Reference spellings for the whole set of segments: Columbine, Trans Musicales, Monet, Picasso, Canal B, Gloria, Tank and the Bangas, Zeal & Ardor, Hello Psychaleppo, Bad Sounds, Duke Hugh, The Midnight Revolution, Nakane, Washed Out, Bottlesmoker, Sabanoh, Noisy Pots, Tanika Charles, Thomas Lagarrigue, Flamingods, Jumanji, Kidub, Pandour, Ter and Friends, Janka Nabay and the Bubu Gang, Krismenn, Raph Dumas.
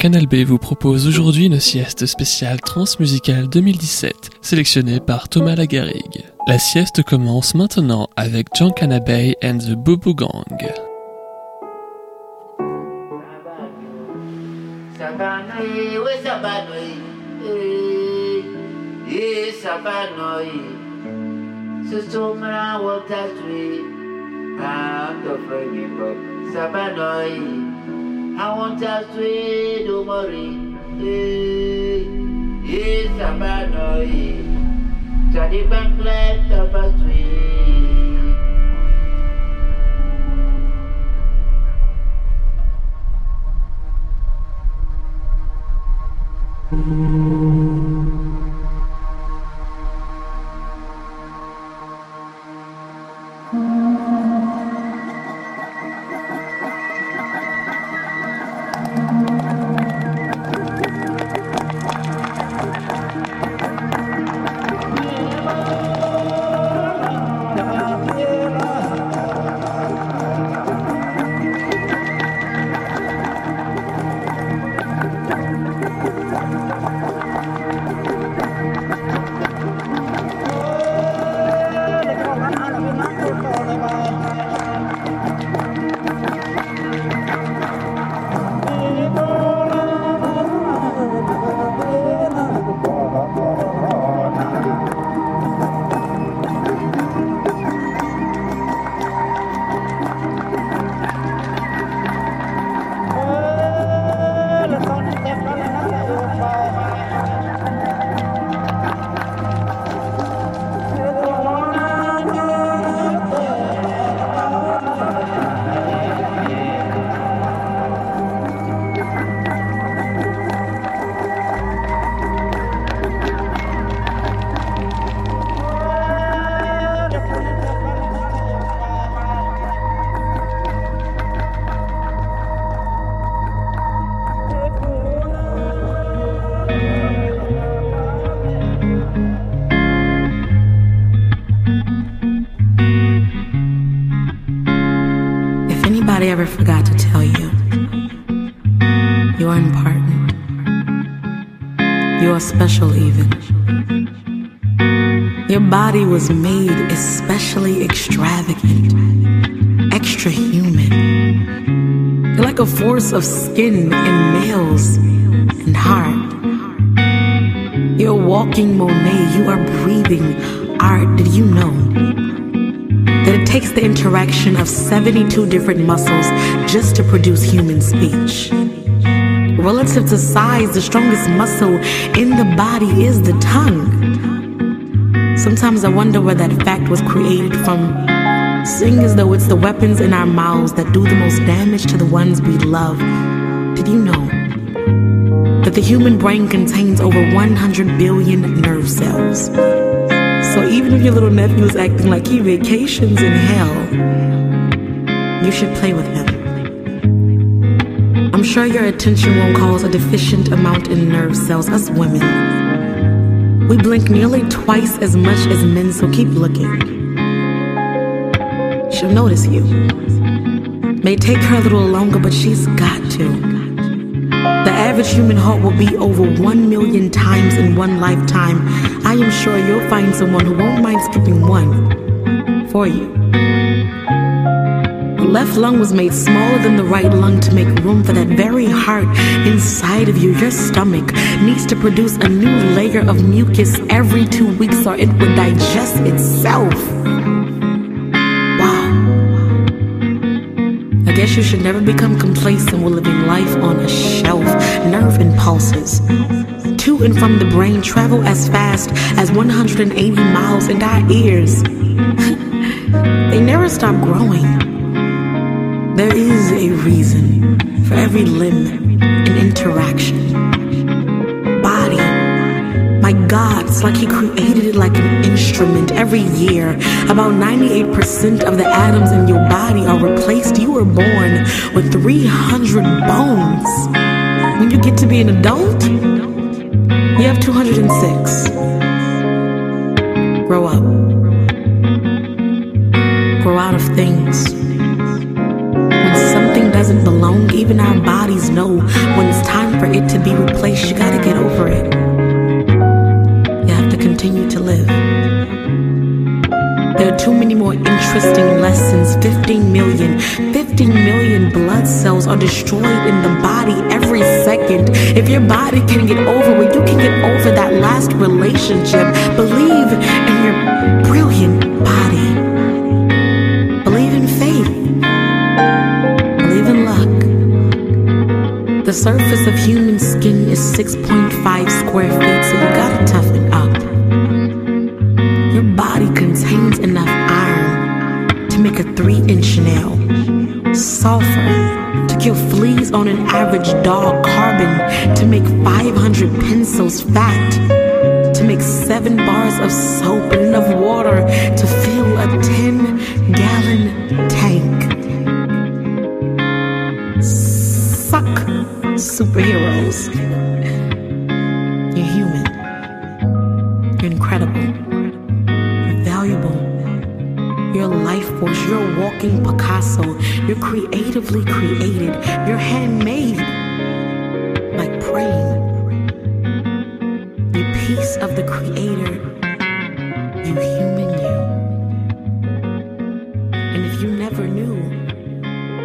Canal B vous propose aujourd'hui une sieste spéciale Trans Musicales 2017, sélectionnée par Thomas Lagarrigue. La sieste commence maintenant avec Janka Nabay and the Bubu Gang. Sabanoi, we sabanoi, eh sabanoi. So someone walk that way, I'm the funny boy. Sabanoi, I want that way, don't worry, eh sabanoi. Tadi banglet tapas way. I never forgot to tell you, you are important, you are special even. Your body was made especially extravagant, extra human. You're like a force of skin and nails and heart. You're walking Monet, you are breathing art. Did you know that it takes the interaction of 72 different muscles just to produce human speech? Relative to size, the strongest muscle in the body is the tongue. Sometimes I wonder where that fact was created from, seeing as though it's the weapons in our mouths that do the most damage to the ones we love. Did you know that the human brain contains over 100 billion nerve cells? So even if your little nephew is acting like he vacations in hell, you should play with him. I'm sure your attention won't cause a deficient amount in nerve cells. Us women, we blink nearly twice as much as men, so keep looking. She'll notice you. May take her a little longer, but she's got to. The average human heart will be over 1 million times in one lifetime. I am sure you'll find someone who won't mind skipping one for you. The left lung was made smaller than the right lung to make room for that very heart inside of you. Your stomach needs to produce a new layer of mucus every 2 weeks or it would digest itself. I guess you should never become complacent while living life on a shelf. Nerve impulses to and from the brain travel as fast as 180 miles in our ears. They never stop growing. There is a reason for every limb and interaction. Body, my God, it's like he created it like an instrument. Every year, about 98% of the atoms in your body are replaced. You were born with 300 bones. When you get to be an adult, you have 206. Grow up. Grow out of things. When something doesn't belong, even our bodies know when it's time for it needed to be replaced, you gotta get over it. You have to continue to live. There are too many more interesting lessons. 15 million blood cells are destroyed in the body every second. If your body can get over it, you can get over that last relationship. Believe in your brilliant body. Believe in fate. Believe in luck. The surface of human skin is 6.5 square feet, so you gotta toughen up. Your body contains enough iron to make a 3-inch nail, sulfur to kill fleas on an average dog, carbon to make 500 pencils, fat to make 7 bars of soap, and enough water to fill a 10-gallon tank. Suck, superheroes. You're human. You're incredible. You're a life force, you're a walking Picasso. You're creatively created, you're handmade, like praying. You're piece of the creator, you human you. And if you never knew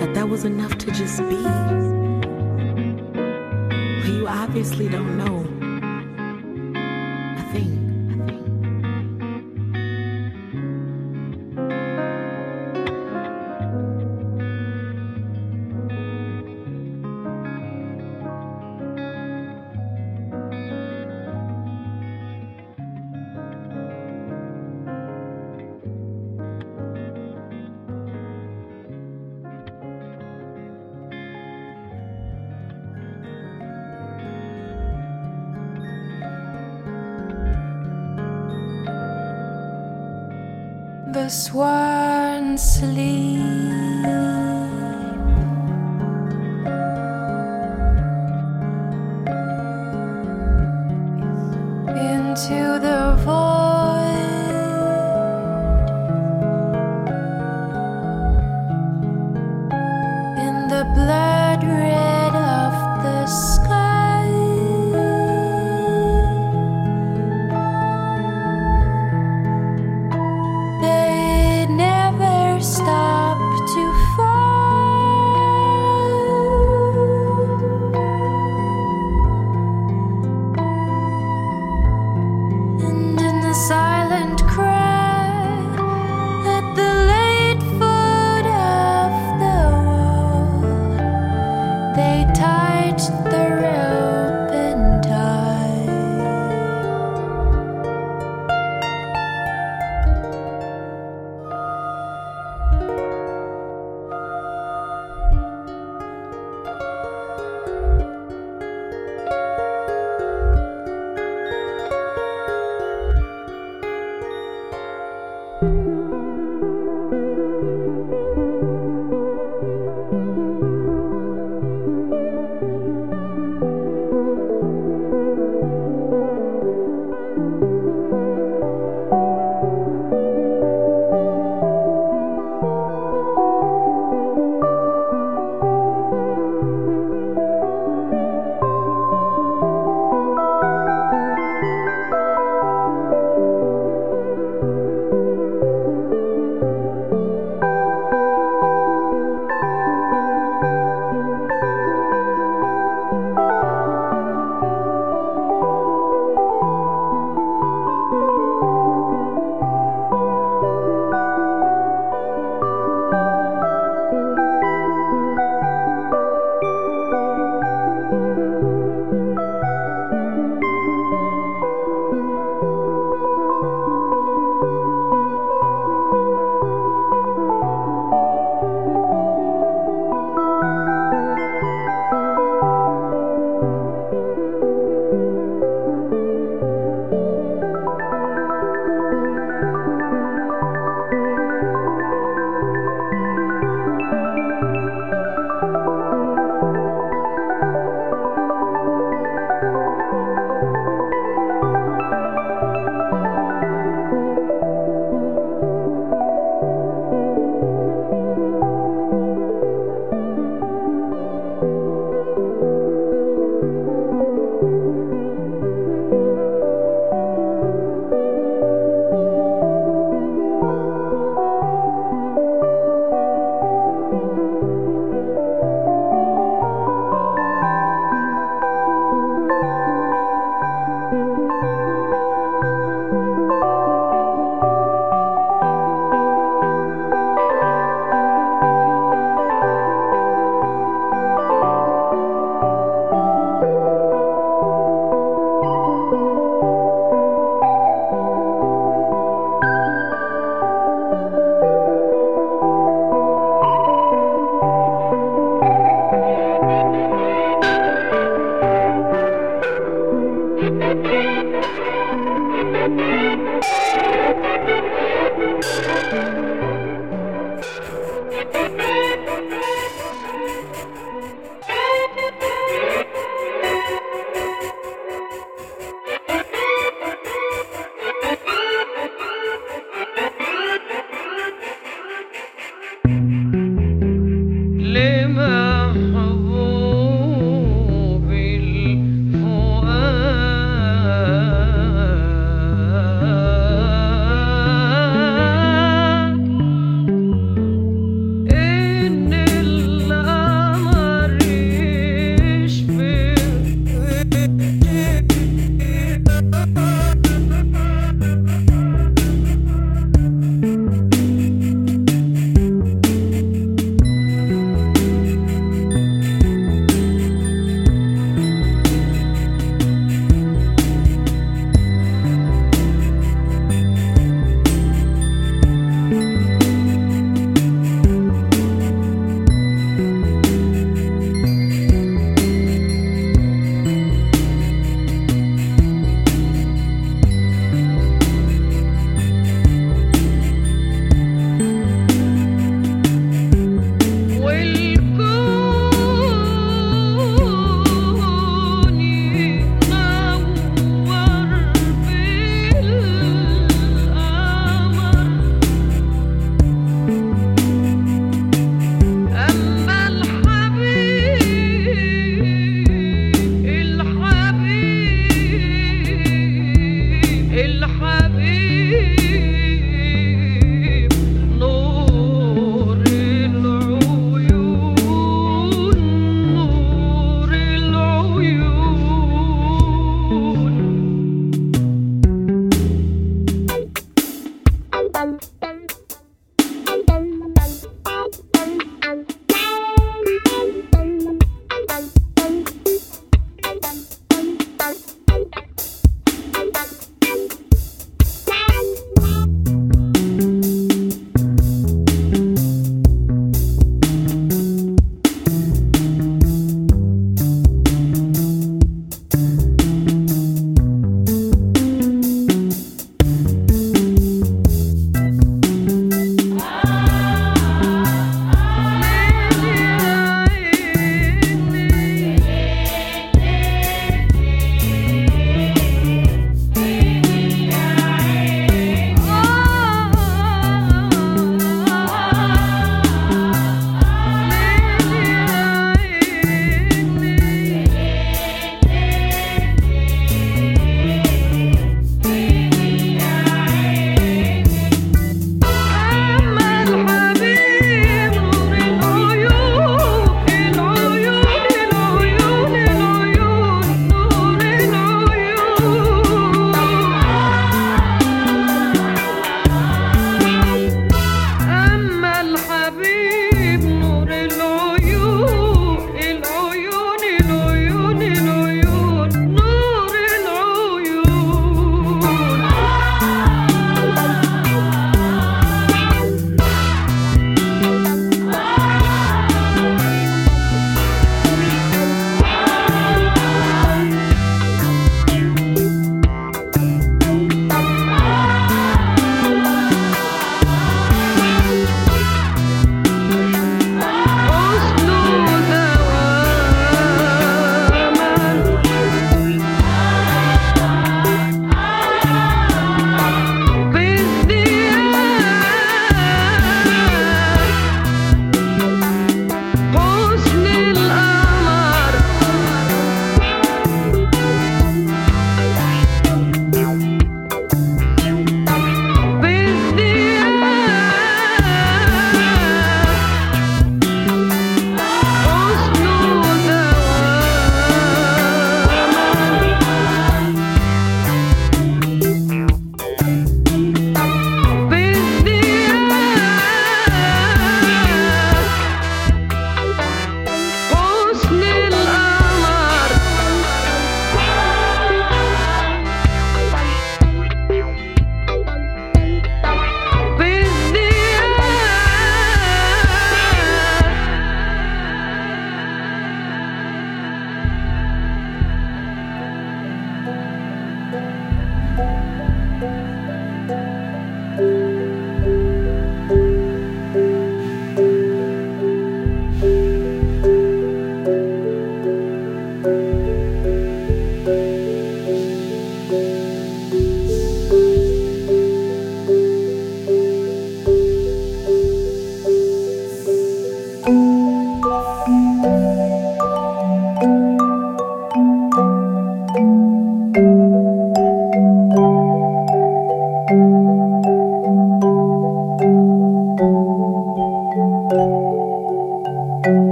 that that was enough to just be, well, you obviously don't know. The swan sleep, into the void, in the blood red of the sky, at the late foot of the wall.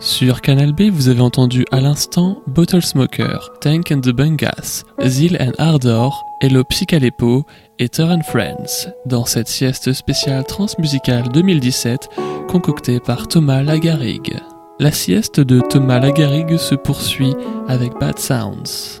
Sur Canal B, vous avez entendu à l'instant Bottlesmoker, Tank and the Bangas, Zeal and Ardor, Hello Psychaleppo et Ter and Friends, dans cette sieste spéciale Trans Musicales 2017 concoctée par Thomas Lagarrigue. La sieste de Thomas Lagarrigue se poursuit avec Bad Sounds.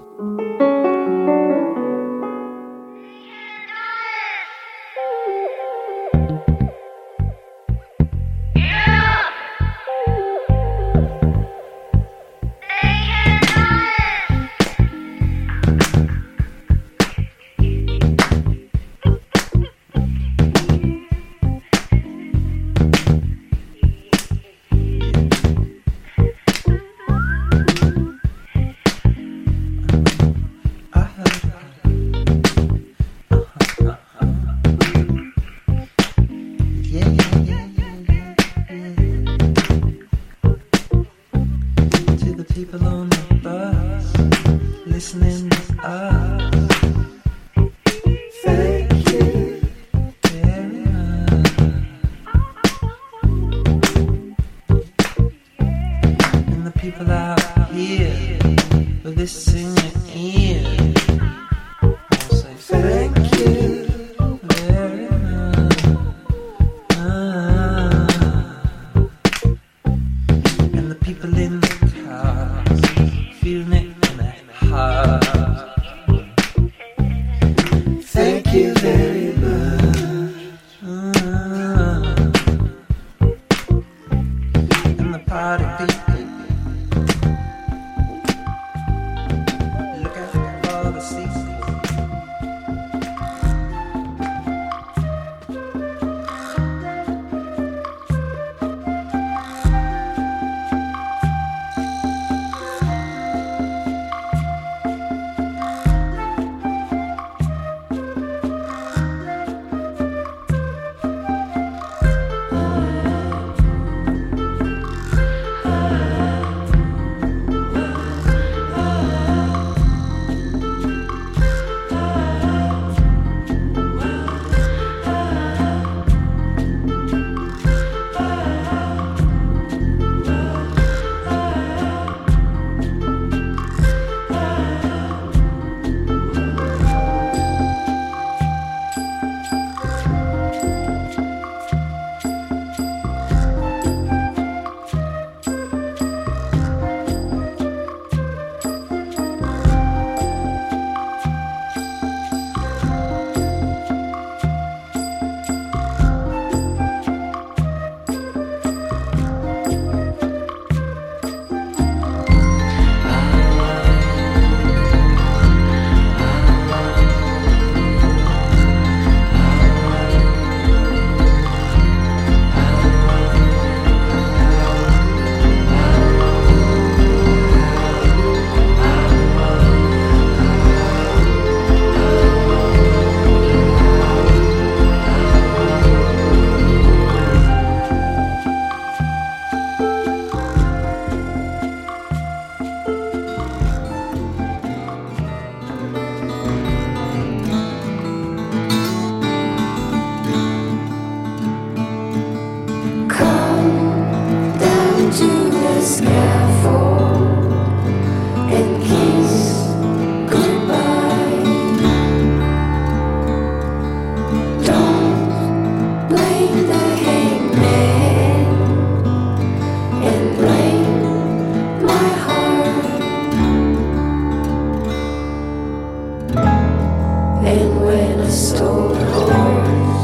crystal pores.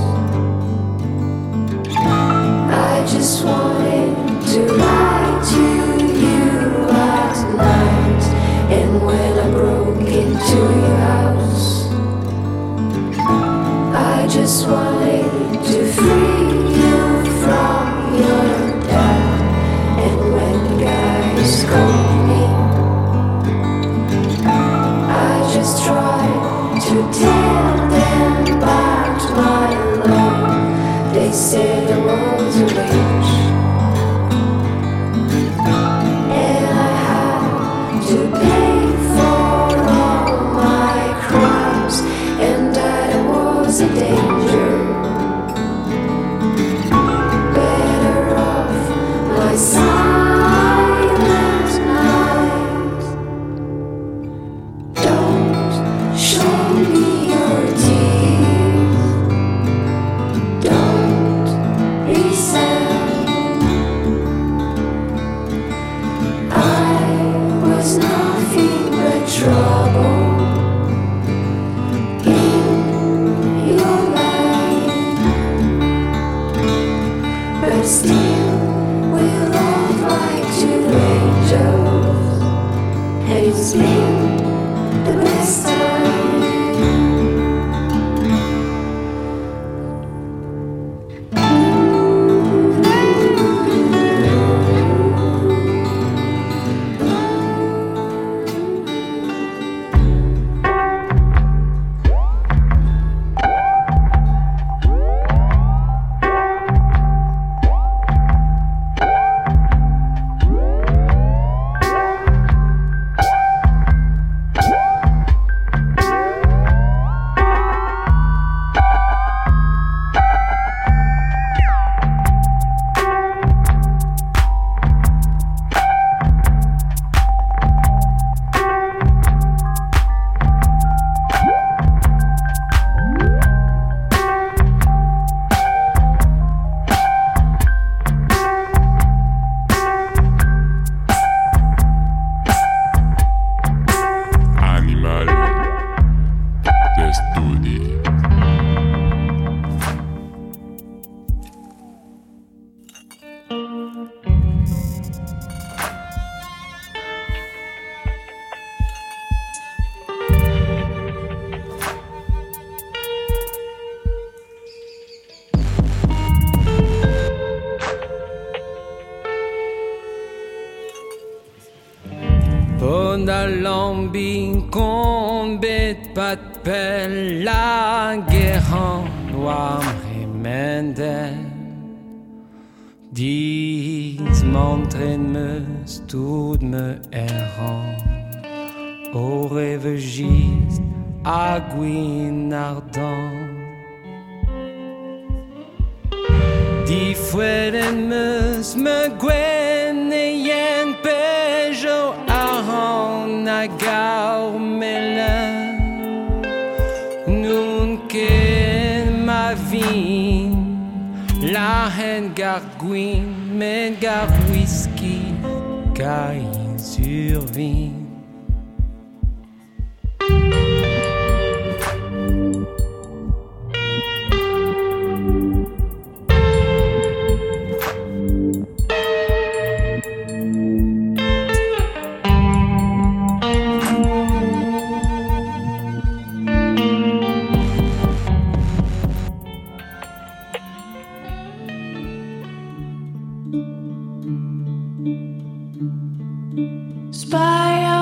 I just wanted to lie to you at night, and when I broke into your house, I just wanted to free you from your doubt. And when guys called me, I just tried to tell them about my love. They said I was a witch, and I had to pay for all my crimes, and that I was a danger. Better off my silent night. Don't show Lambing, combe de papel, la guerre en noir remende. Dies m'entraîne, me stud, me errant. Au rêve giste, à guinardant. Dies fueren meus, me guen et yen pejo. Gaur melen nun ken ma vin la hen garguin men gar whisky caïn survin. Spy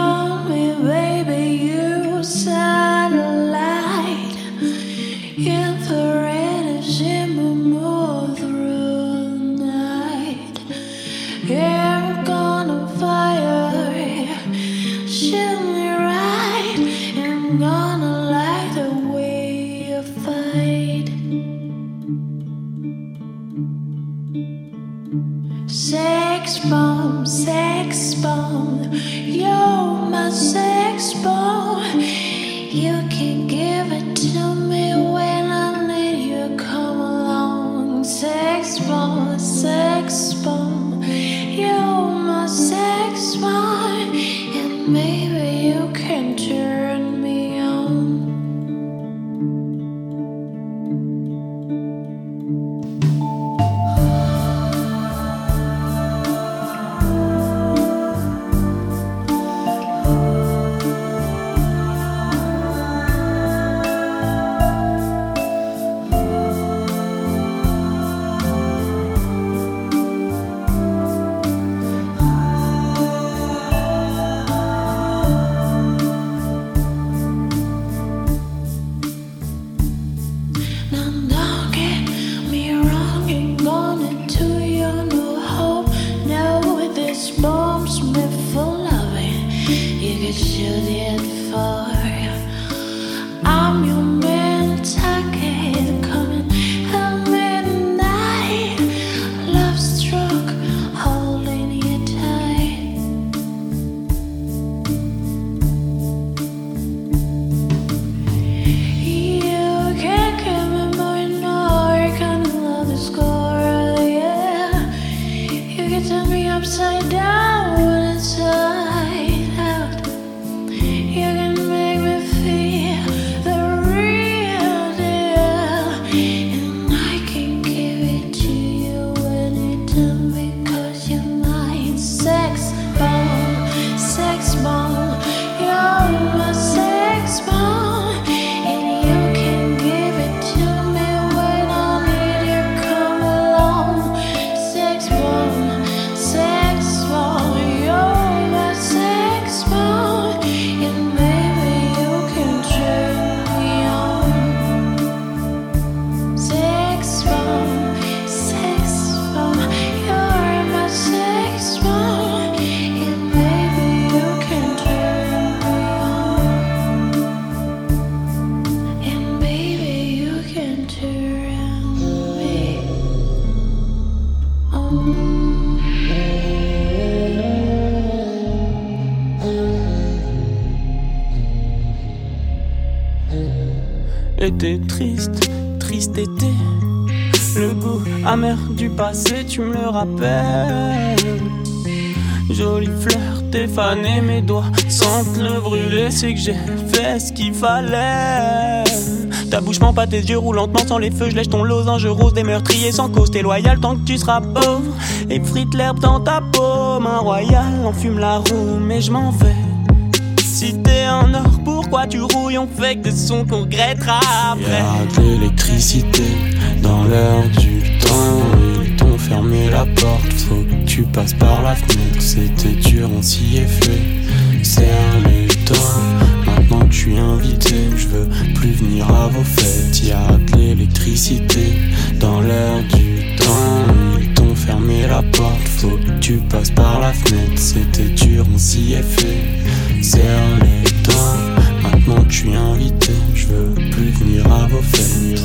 été triste, triste été. Le goût amer du passé, tu me le rappelles. Jolie fleur, t'es fanée, mes doigts sentent le brûler. C'est que j'ai fait ce qu'il fallait. Ta bouche ment pas, tes yeux roulent lentement sans les feux. Je lèche ton losange rose, des meurtriers sans cause. T'es loyal tant que tu seras pauvre. Et frite l'herbe dans ta peau, main royale, on fume la roue, mais je m'en vais. Si t'es en or, pourquoi tu rouilles? On fait que des sons qu'on regrettera après. Y'a de l'électricité dans l'heure du temps. Ils t'ont fermé la porte, faut que tu passes par la fenêtre. C'était dur, on s'y est fait. Serre les dents, maintenant que je suis invité, je veux plus venir à vos fêtes. Y'a de l'électricité dans l'heure du temps. Ils t'ont fermé la porte, faut que tu passes par la fenêtre. C'était dur, on s'y est fait. Serre les maintenant que je suis invité, je veux plus venir à vos fêtes.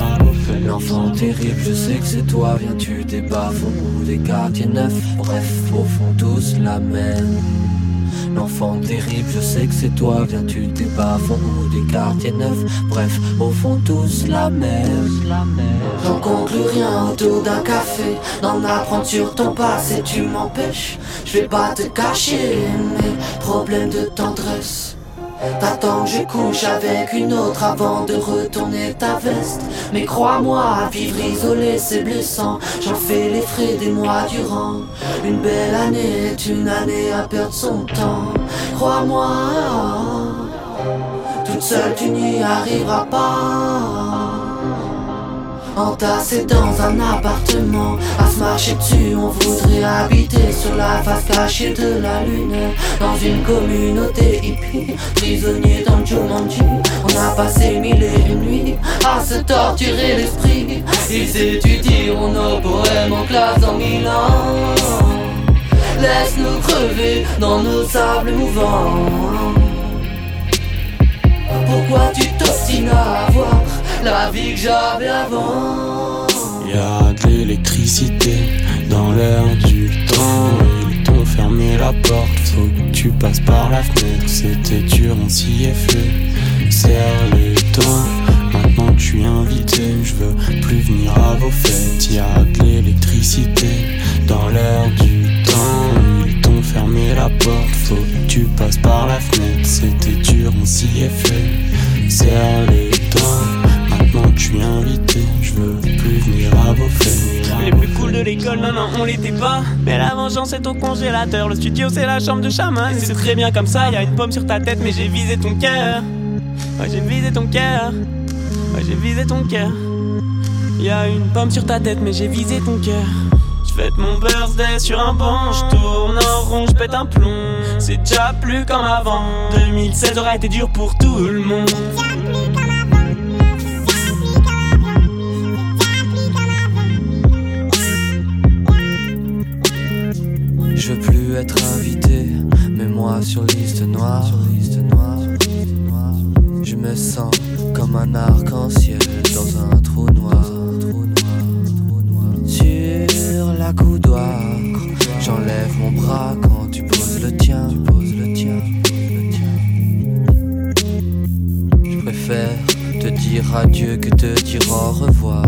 L'enfant terrible, je sais que c'est toi. Viens-tu des bas-fonds, des quartiers neufs? Bref, au fond tous la même. L'enfant terrible, je sais que c'est toi. Viens-tu des bas-fonds, des quartiers neufs? Bref, au fond tous la même. J'en conclus rien autour d'un café. D'en apprendre sur ton passé, tu m'empêches. Je vais pas te cacher mes problèmes de tendresse. T'attends que je couche avec une autre avant de retourner ta veste. Mais crois-moi, vivre isolé c'est blessant. J'en fais les frais des mois durant. Une belle année est une année à perdre son temps. Crois-moi, toute seule tu n'y arriveras pas. Entassé dans un appartement, à se marcher dessus, on voudrait habiter sur la face cachée de la lune. Dans une communauté hippie, prisonnier dans le Jumanji. On a passé mille et une nuits à se torturer l'esprit. Ils étudieront nos poèmes en classe en Milan. Laisse-nous crever dans nos sables mouvants. Pourquoi tu t'obstines à avoir la vie que j'avais avant? Y'a de l'électricité dans l'air du temps. Ils t'ont fermé la porte, faut que tu passes par la fenêtre. C'était dur, on s'y est fait. Serre les dents, maintenant que je suis invité, je veux plus venir à vos fêtes. Y'a de l'électricité dans l'air du temps. Ils t'ont fermé la porte, faut que tu passes par la fenêtre. C'était dur, on s'y est fait. Serre les dents, maintenant que je suis invité, je veux plus venir à vos fêtes. Les plus cool de l'école, non non on l'était pas. Mais la vengeance est au congélateur, le studio c'est la chambre de chaman. Et c'est très bien comme ça, y'a une pomme sur ta tête. Mais j'ai visé ton cœur, ouais j'ai visé ton cœur, ouais j'ai visé ton cœur. Y'a une pomme sur ta tête mais j'ai visé ton cœur. J'fête mon birthday sur un banc, j'tourne en rond, j'pète un plomb. C'est déjà plus comme avant, 2016 aura été dur pour tout le monde. Je veux plus être invité, mais moi sur liste noire, je me sens comme un arc-en-ciel dans un trou noir. Sur la coudoir, j'enlève mon bras quand tu poses le tien. Je préfère te dire adieu que te dire au revoir.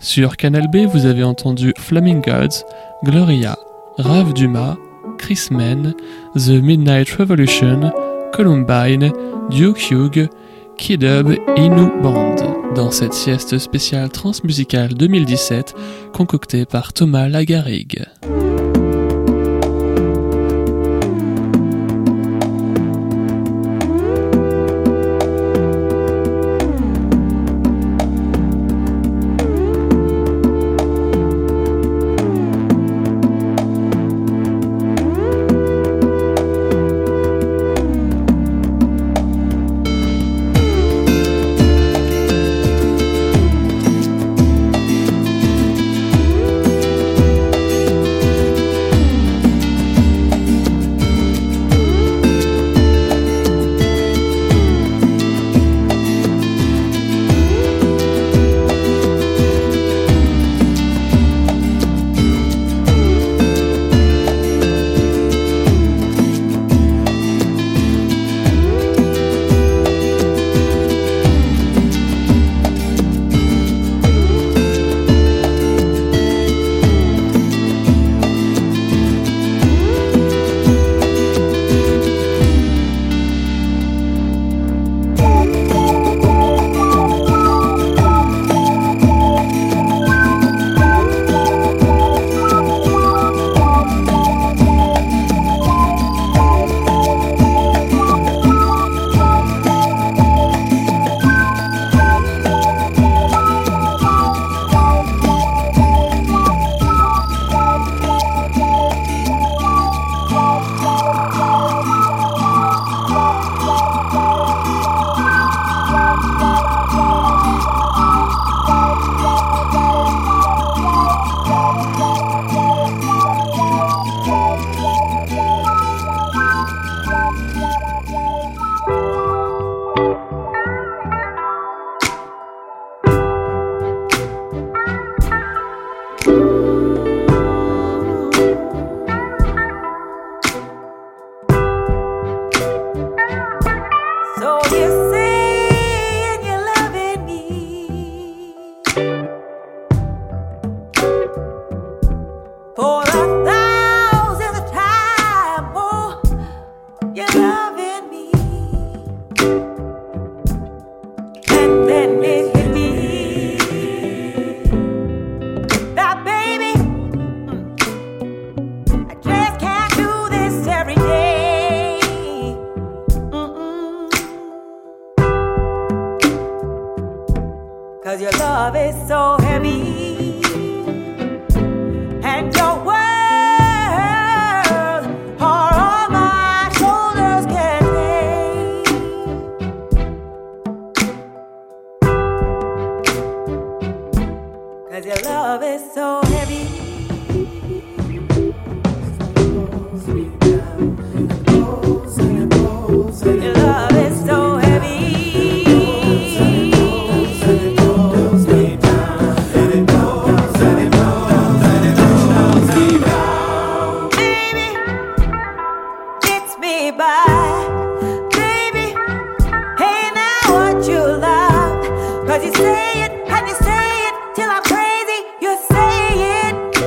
Sur Canal B, vous avez entendu Flamingods, Gloria, Raph Dumas, Krismenn, The Midnight Revolution, Columbine, Duke Hugh, Kidub et New Band, dans cette sieste spéciale Trans Musicales 2017 concoctée par Thomas Lagarrigue. You say it till I'm crazy. You say it.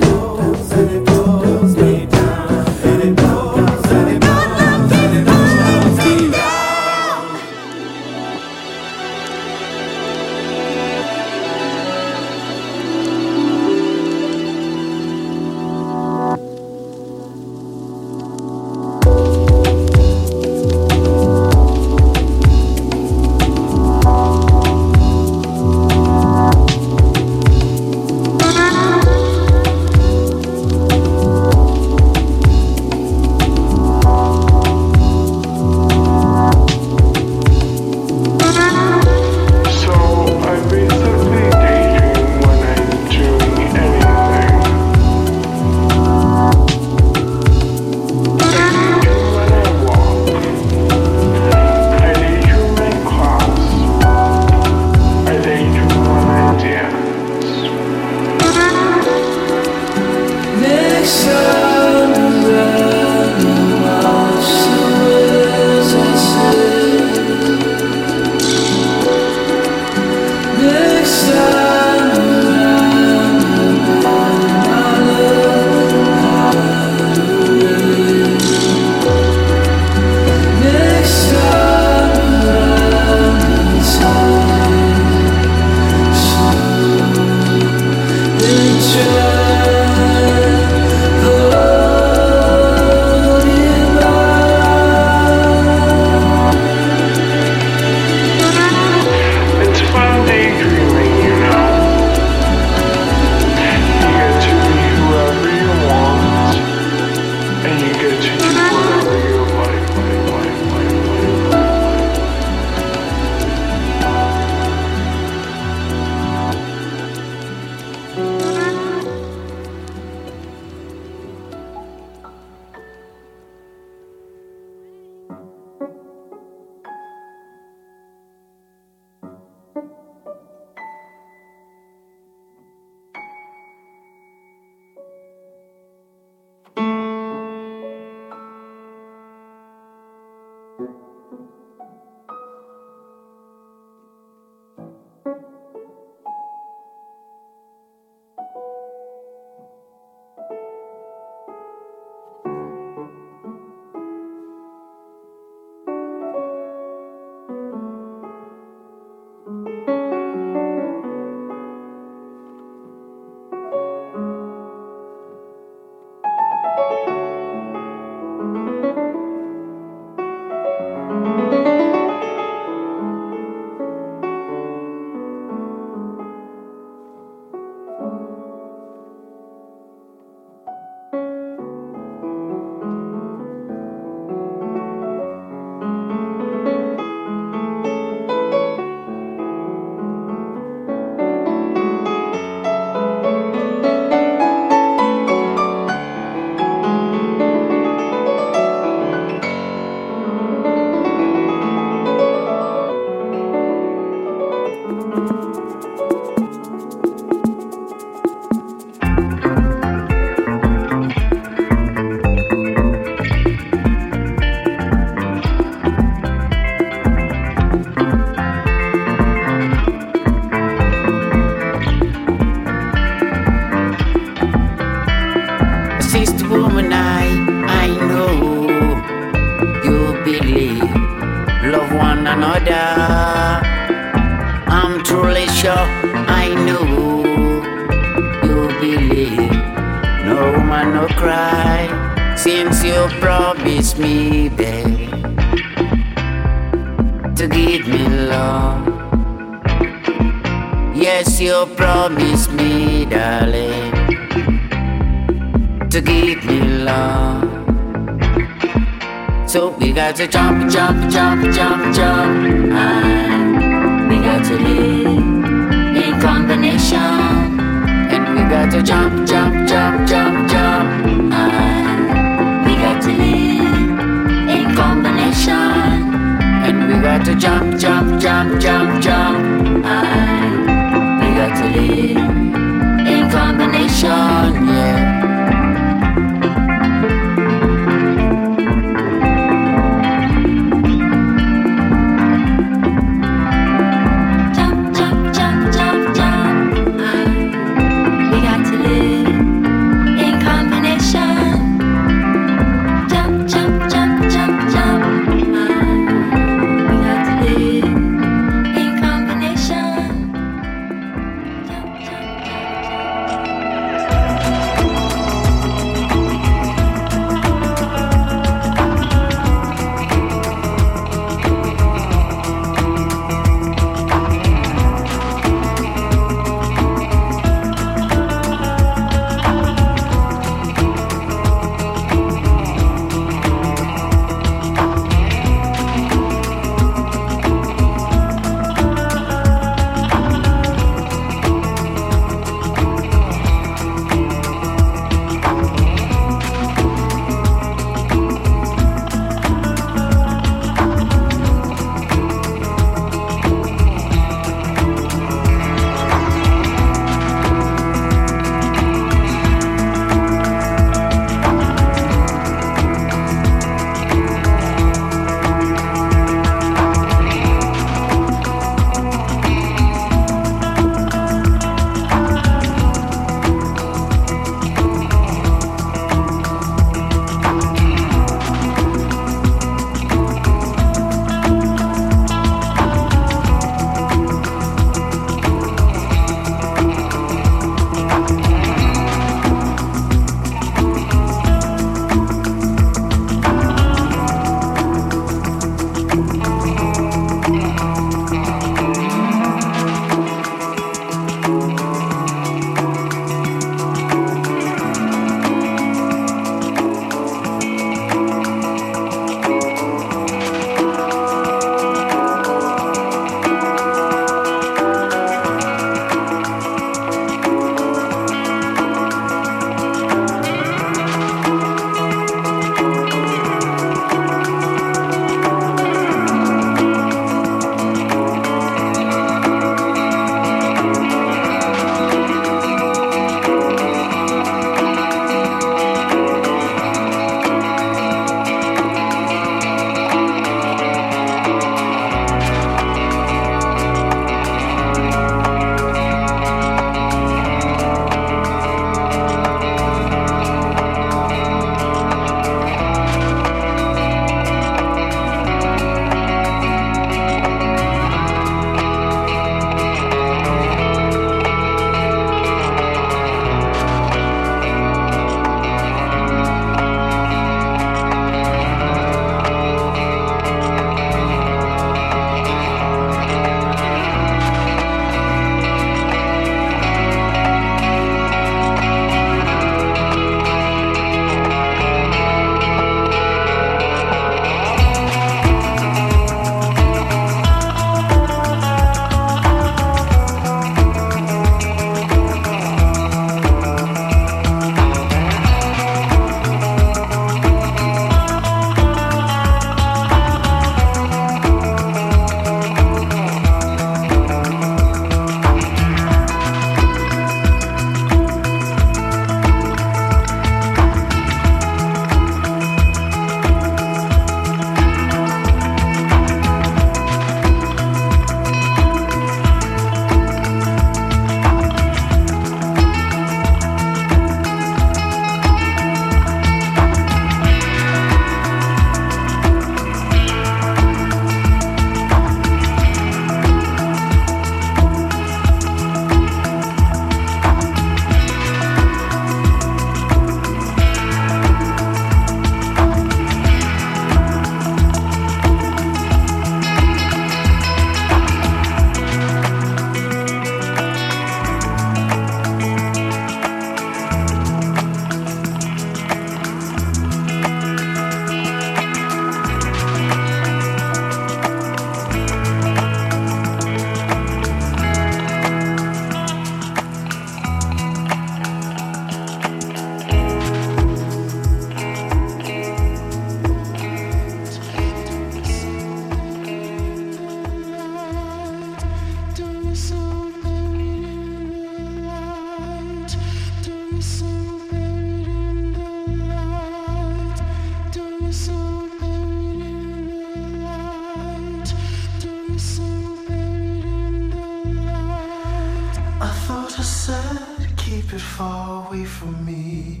it far away from me.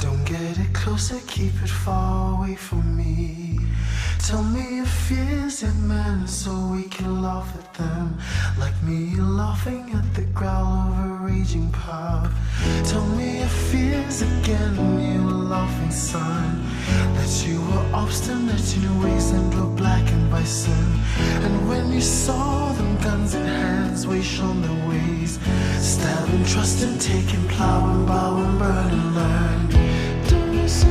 Don't get it closer, keep it far away from me. Tell me if years it meant so we can laugh at them, like me laughing at the growl of a raging pub. Tell me if years again you were laughing sign, that you were obstinate in ways that were blackened by sin. And when you saw them guns in hands, we shone their ways, stabbing, trusting, taking, plowing, bowing, burning, learn. Do you see?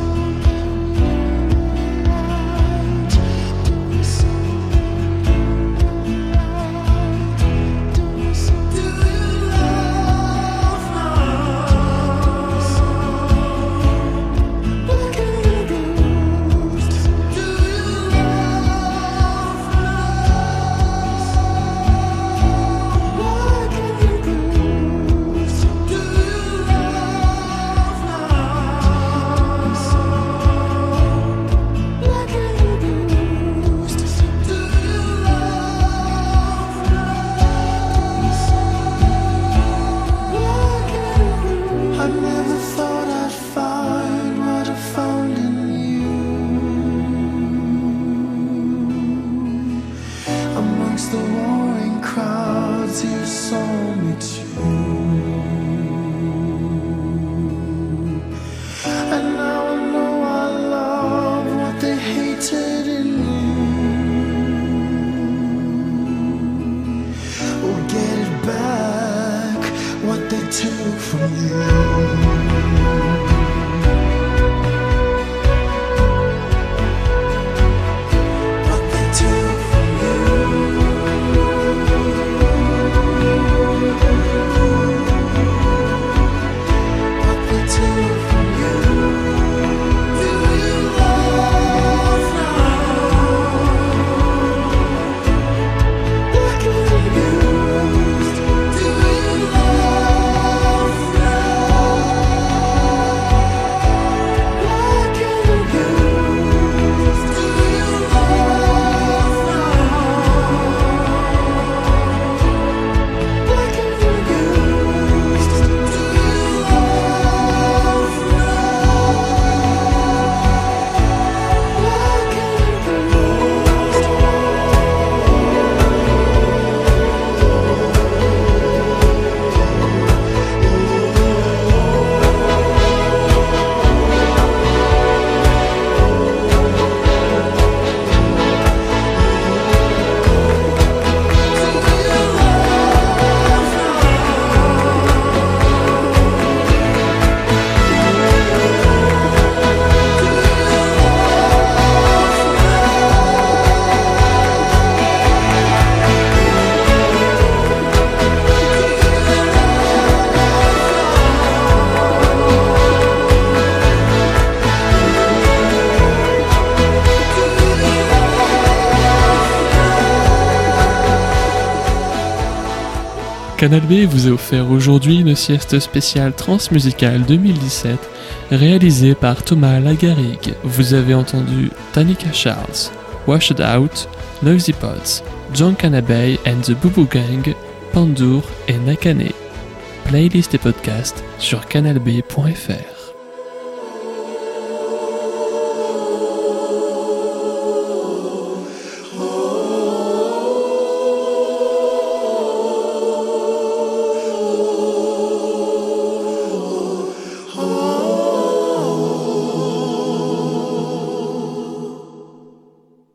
Canal B vous a offert aujourd'hui une sieste spéciale Trans Musicales 2017 réalisée par Thomas Lagarrigue. Vous avez entendu Tanika Charles, Washed Out, Noisy Pots, Janka Nabay and the Bubu Gang, Pandour et Nakane. Playlist et podcast sur canalb.fr.